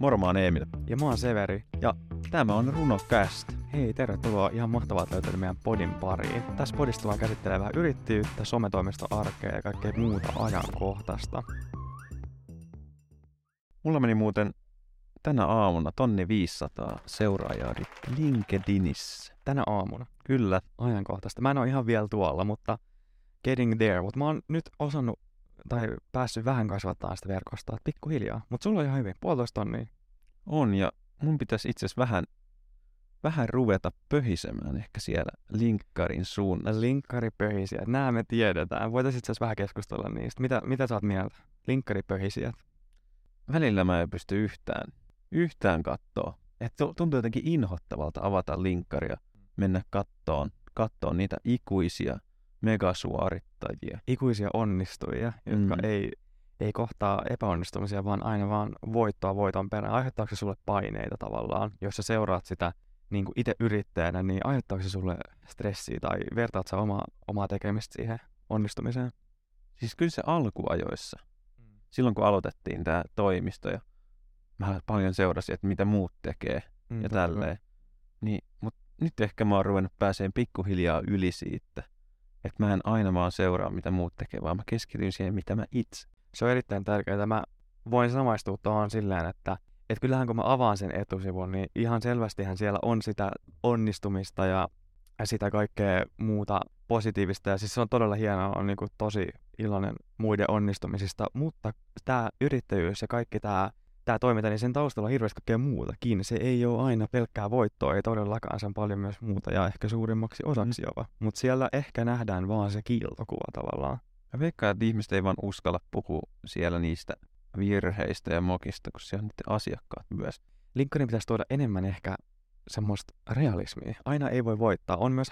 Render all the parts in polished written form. Moro, mä oon Eemil. Ja mä oon Severi. Ja tämä on Runocast. Hei, tervetuloa. Ihan mahtavaa, että löytyy meidän podin pariin. Tässä podissa tullaan käsittelemään vähän yrittäjyyttä, sometoimistoarkea ja kaikkea muuta ajankohtaista. Mulla meni muuten tänä aamuna 1500 seuraajaa LinkedInissä. Tänä aamuna? Kyllä. Ajankohtaista. Mä en oo ihan vielä tuolla, mutta getting there. Mutta mä oon nyt osannut tai päässyt vähän kasvattaa sitä verkostoa pikkuhiljaa. Mutta sulla on ihan hyvin. 1,5 tonnia. On, ja mun pitäisi itse asiassa vähän ruveta pöhisemään ehkä siellä linkkarin suunnassa. Linkkaripöhisijät, nää me tiedetään. Voitaisiin itse asiassa vähän keskustella niistä. Mitä sä oot mieltä? Linkkaripöhisijät? Välillä mä en pysty yhtään kattoo. Että tuntuu jotenkin inhottavalta avata linkkaria, mennä kattoon niitä ikuisia megasuorittajia. Ikuisia onnistujia, jotka ei kohtaa epäonnistumisia, vaan aina vaan voittoa voiton perään. Aiheuttaako se sulle paineita tavallaan, jos sä seuraat sitä niin kuin itse yrittäjänä, niin aiheuttaako se sulle stressiä tai vertaat sä omaa tekemistä siihen onnistumiseen? Siis kyllä se alkuajoissa. Silloin kun aloitettiin tämä toimisto ja mä paljon seurasin, että mitä muut tekee ja tälleen. Niin, mutta nyt ehkä mä oon ruvennut pääseen pikkuhiljaa yli siitä, että mä en aina vaan seuraa mitä muut tekee, vaan mä keskityn siihen mitä mä itse. Se on erittäin tärkeää. Mä voin samaistua tuohon silleen, että kyllähän kun mä avaan sen etusivun, niin ihan selvästihän siellä on sitä onnistumista ja sitä kaikkea muuta positiivista. Ja siis se on todella hienoa, on niin kuin tosi iloinen muiden onnistumisista. Mutta tämä yrittäjyys ja kaikki tämä toiminta, niin sen taustalla on hirveästi kaikkea muutakin. Se ei ole aina pelkkää voittoa, ei todellakaan. Se on paljon myös muuta ja ehkä suurimmaksi osaksi jopa. Mutta siellä ehkä nähdään vaan se kiiltokuva tavallaan. Ja veikkaan, että ihmiset ei vaan uskalla puhua siellä niistä virheistä ja mokista, kun siellä on niiden asiakkaat myös. LinkedInin pitäisi tuoda enemmän ehkä semmoista realismia. Aina ei voi voittaa. On myös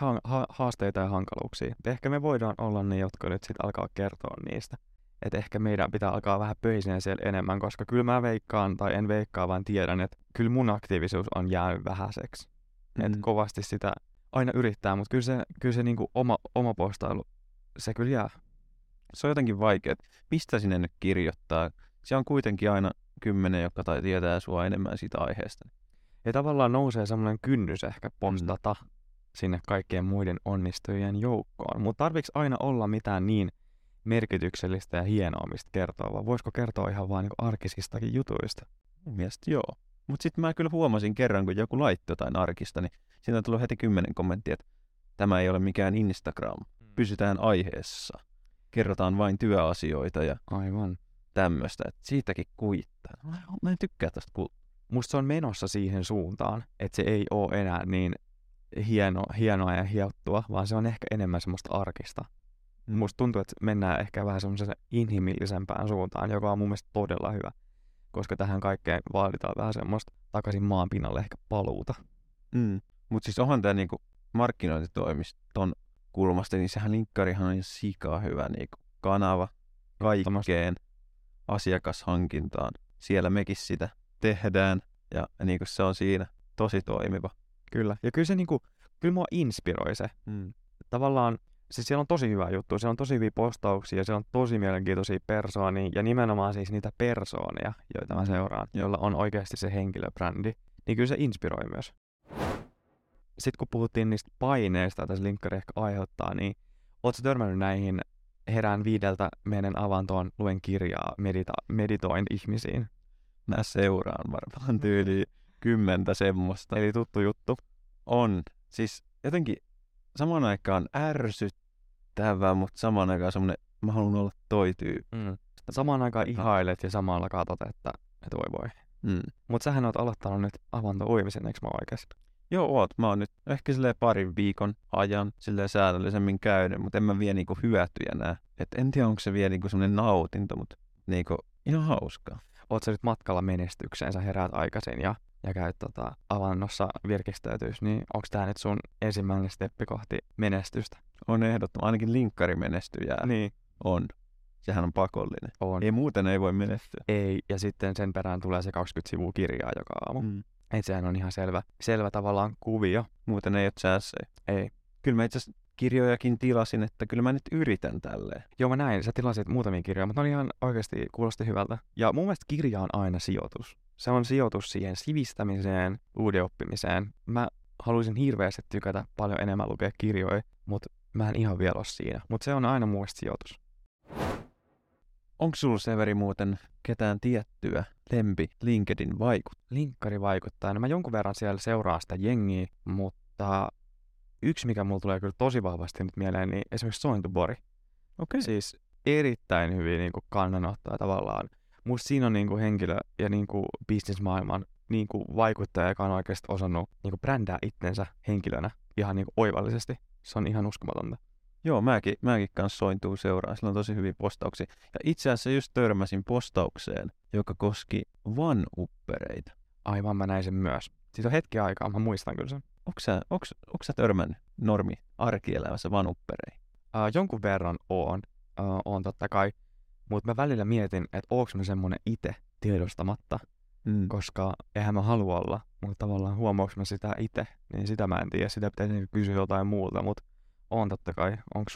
haasteita ja hankaluuksia. Ehkä me voidaan olla ne, jotka nyt sitten alkaa kertoa niistä. Et ehkä meidän pitää alkaa vähän pöisineen siellä enemmän, koska kyllä mä veikkaan tai en veikkaa, vaan tiedän, että kyllä mun aktiivisuus on jäänyt vähäiseksi. Että kovasti sitä aina yrittää, mutta kyllä se niinku oma postailu, se kyllä jää. Se on jotenkin vaikea, että mistä sinne nyt kirjoittaa. Siellä on kuitenkin aina 10, jotka tietää sua enemmän siitä aiheesta. Ja tavallaan nousee semmoinen kynnys ehkä postata sinne kaikkien muiden onnistujien joukkoon. Mutta tarviiko aina olla mitään niin merkityksellistä ja hienoa, mistä kertoo? Vai voisiko kertoa ihan vaan niin arkisistakin jutuista? Mun mielestä joo. Mutta sitten mä kyllä huomasin kerran, kun joku laittoi jotain arkista, niin siitä on tullut heti 10 kommenttia, että tämä ei ole mikään Instagram. Pysytään aiheessa. Kerrotaan vain työasioita ja tämmöistä, että siitäkin kuittaa. Mä en tykkää tästä. Musta se on menossa siihen suuntaan, että se ei ole enää niin hienoa ja hiottua, vaan se on ehkä enemmän semmoista arkista. Musta tuntuu, että mennään ehkä vähän semmoisen inhimillisempään suuntaan, joka on mun mielestä todella hyvä, koska tähän kaikkeen vaaditaan vähän semmoista takaisin maan pinnalle ehkä paluuta. Mutta siis onhan tää niinku markkinointitoimiston kulmasta, niin sehän linkkarihan on sika hyvä niin kanava kaikkeen asiakashankintaan. Siellä mekin sitä tehdään ja niin se on siinä tosi toimiva. Kyllä. Ja kyllä se niin kuin, kyllä mua inspiroi se. Tavallaan siis siellä on tosi hyvää juttua, siellä on tosi hyviä postauksia, siellä on tosi mielenkiintoisia persoonia ja nimenomaan siis niitä persoonia, joita mä seuraan, joilla on oikeasti se henkilöbrändi. Niin kyllä se inspiroi myös. Sitten kun puhuttiin niistä paineista, joita se linkkari ehkä aiheuttaa, niin ootko törmännyt näihin herään 5, menen avantoon, luen kirjaa, meditoin ihmisiin? Mä seuraan varmaan tyyliin 10 semmoista. Eli tuttu juttu. On. Siis jotenkin samaan aikaan ärsyttävä, mutta samaan aikaan semmoinen, mä haluan olla toi tyyppi. Samaan aikaan ihailet ja samalla katot, että voi. Mutta sähän oot aloittanut nyt avantouimisen, eikö mä oikeasti? Joo, mä oon nyt ehkä silleen parin viikon ajan silleen säännöllisemmin käynyt, mutta en mä vielä niinku hyötyjä nää. Et en tiedä, onko se vielä niinku semmonen nautinto, mutta niinku ihan hauskaa. Oot sä nyt matkalla menestykseen, sä heräät aikaisin ja käyt avannossa virkistäytyys, niin onks tää nyt sun ensimmäinen steppi kohti menestystä? On ehdottoman, ainakin linkkari menestyjää. Niin. On. Sehän on pakollinen. On. Ei muuten ei voi menestyä. Ei, ja sitten sen perään tulee se 20 sivua kirjaa joka aamu. Että sehän on ihan selvä tavallaan kuvio. Muuten ei ole chansseja. Ei. Kyllä mä itse asiassa kirjojakin tilasin, että kyllä mä nyt yritän tälleen. Joo, mä näin, sä tilasit muutamia kirjoja, mutta ne oli ihan oikeasti kuulosti hyvältä. Ja mun mielestä kirja on aina sijoitus. Se on sijoitus siihen sivistämiseen, uuden oppimiseen. Mä haluaisin hirveästi tykätä paljon enemmän lukea kirjoja, mutta mä en ihan vielä ole siinä. Mutta se on aina mun mielestä sijoitus. Onko sulla, Severi, muuten ketään tiettyä LinkedIn-vaikuttaja? No mä jonkun verran siellä seuraan sitä jengiä, mutta yksi, mikä mulla tulee kyllä tosi vahvasti nyt mieleen, niin esimerkiksi Sointu Borg. Okei. Siis erittäin hyvin niin kuin kannanottaa tavallaan. Musta siinä on niin kuin henkilö ja niin kuin bisnesmaailman niin kuin vaikuttaja, joka on oikeasti osannut niin kuin brändää itsensä henkilönä ihan niin kuin oivallisesti. Se on ihan uskomatonta. Joo, mäkin kanssa Sointuu seuraan. Sillä on tosi hyviä postauksia. Ja itse asiassa just törmäsin postaukseen, joka koski One-Uppereita. Aivan, mä näin sen myös. Siitä on hetki aikaa, mä muistan kyllä sen. Onko sä törmännyt normi arkielämässä One-Uppereihin? Jonkun verran oon totta kai. Mutta mä välillä mietin, että oonko mä semmonen ite tiedostamatta. Koska eihän mä halua olla. Mutta tavallaan huomaanko mä sitä ite, niin sitä mä en tiedä. Sitä pitäisi kysyä jotain muuta, mutta on totta kai. Onko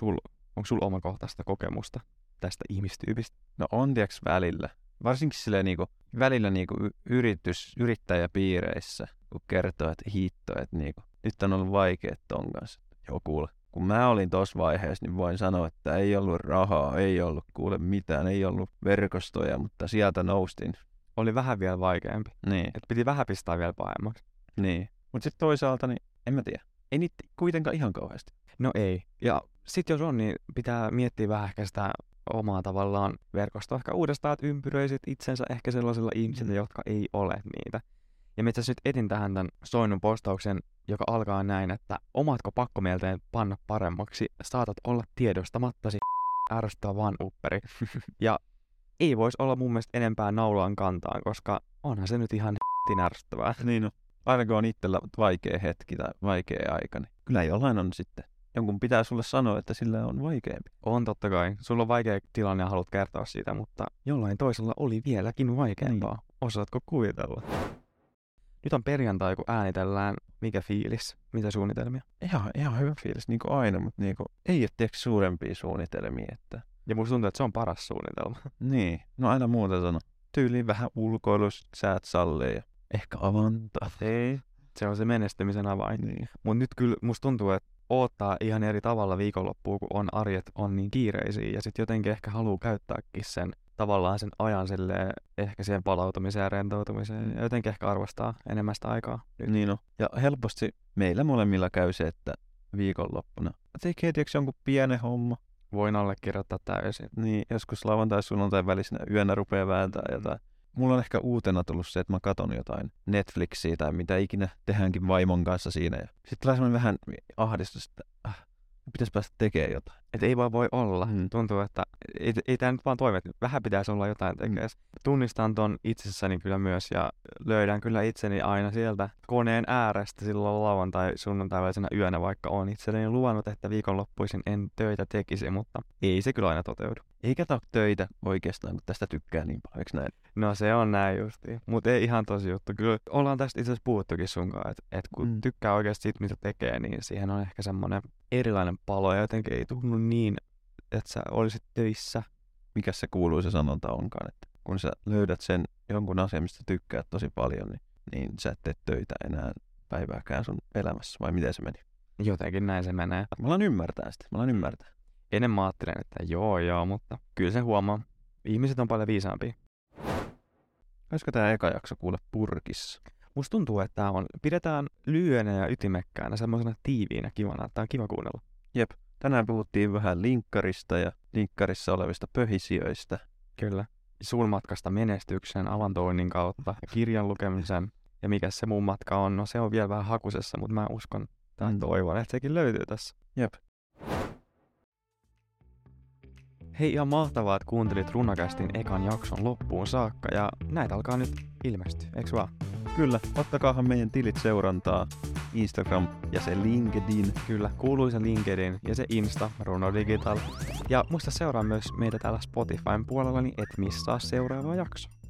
sulla omakohtaista kokemusta tästä ihmistyypistä? No on tiiäks välillä. Varsinkin silleen niinku, välillä niinku yrittäjäpiireissä, kun kertoo, että hiitto, että niinku, nyt on ollut vaikea ton kanssa. Joo, kuule. Kun mä olin tossa vaiheessa, niin voin sanoa, että ei ollut rahaa, ei ollut kuule mitään, ei ollut verkostoja, mutta sieltä noustin. Oli vähän vielä vaikeampi. Niin. Et piti vähän pistää vielä pahemmaksi. Niin. Mut sit toisaalta, niin en mä tiedä. Ei niitä kuitenkaan ihan kauheasti. No ei. Ja sit jos on, niin pitää miettiä vähän ehkä sitä omaa tavallaan verkostoa ehkä uudestaan, että ympyröisit itsensä ehkä sellaisilla ihmisillä, jotka ei ole niitä. Ja mä itse asiassa nyt etin tähän tämän Soinnun postauksen, joka alkaa näin, että omatko pakkomielteen panna paremmaksi, saatat olla tiedostamattasi ärsyttävä One-Upperi. Ja ei voisi olla mun mielestä enempää naulaan kantaan, koska onhan se nyt ihan ärsyttävää. Niin on. Aina kun on itsellä vaikea hetki tai vaikea aika, niin kyllä jollain on sitten. Jonkun pitää sulle sanoa, että sillä on vaikeampi. On totta kai. Sulla on vaikea tilanne ja haluat kertoa siitä, mutta jollain toisella oli vieläkin vaikeampaa. Niin. Osaatko kuvitella? Nyt on perjantai, kun äänitellään. Mikä fiilis? Mitä suunnitelmia? Ihan hyvä fiilis, niin kuin aina, mutta niin kuin, ei ole tiedäkö suurempia suunnitelmia. Että... Ja musta tuntuu, että se on paras suunnitelma. Niin. No aina muuta sano. Tyyliin vähän ulkoilus, säät sallee ja ehkä avantaa. Ei. Se on se menestymisen avain. Niin. Mutta nyt kyllä musta tuntuu, että odottaa ihan eri tavalla viikonloppuun, kun on arjet on niin kiireisiä. Ja sitten jotenkin ehkä haluaa käyttääkin sen tavallaan sen ajan silleen, ehkä siihen palautumiseen ja rentoutumiseen. Ja jotenkin ehkä arvostaa enemmän sitä aikaa. Nyt. Niin on. Ja helposti meillä molemmilla käy se, että viikonloppuna tekee tietysti jonkun pienen homma. Voin allekirjoittaa täysin. Niin, joskus lauantai-sunnuntain välisenä yönä rupeaa vääntämään jotain. Mulla on ehkä uutena tullut se, että mä katon jotain Netflixiä tai mitä ikinä tehdäänkin vaimon kanssa siinä. Sitten tulee semmoinen vähän ahdistus, että pitäisi päästä tekemään jotain. Et ei vaan voi olla. Tuntuu, että ei tää nyt vaan toimi. Vähän pitäisi olla jotain tekemässä. Tunnistan ton itsessäni kyllä myös ja löydän kyllä itseni aina sieltä koneen äärestä silloin lauantai-sunnuntai-välisenä yönä, vaikka on itselleni luvannut, että viikonloppuisin en töitä tekisi, mutta ei se kyllä aina toteudu. Eikä tää ole töitä oikeastaan, kun tästä tykkää niin paljon, eikö näin? No se on näin justiin, mutta ei ihan tosi juttu. Kyllä ollaan tästä itse asiassa puhuttukin sunkaan, että et kun tykkää oikeasti siitä, mitä tekee, niin siihen on ehkä semmoinen erilainen palo ja jotenkin ei tunnu niin, että sä olisit töissä. Mikäs se kuuluisa sanonta onkaan, että kun sä löydät sen jonkun asian, mistä tykkäät tosi paljon, niin sä et tee töitä enää päivääkään sun elämässä, vai miten se meni? Jotenkin näin se menee. Mä alan ymmärtää sitä. Ennen mä ajattelen, että joo, mutta kyllä se huomaa. Ihmiset on paljon viisaampia. Olisiko tää eka jakso kuule purkissa? Musta tuntuu, että tää on, pidetään lyhyenä ja ytimekkäänä, semmoisena tiiviinä kivana, että tää on kiva kuunnella. Jep, tänään puhuttiin vähän linkkarista ja linkkarissa olevista pöhisijöistä. Kyllä. Sun matkasta menestyksen, avantoinnin kautta, kirjan lukemisen ja mikä se mun matka on. No se on vielä vähän hakusessa, mutta mä uskon tai toivon, että sekin löytyy tässä. Jep. Hei, ihan mahtavaa, että kuuntelit Runocastin ekan jakson loppuun saakka ja näitä alkaa nyt ilmestyä, eiks vaan? Kyllä, ottakaahan meidän tilit seurantaa, Instagram ja se LinkedIn. Kyllä, kuuluisa LinkedIn ja se Insta, Runo Digital. Ja muista seuraa myös meitä täällä Spotifyn puolella, niin et missaa seuraavaa jaksoa.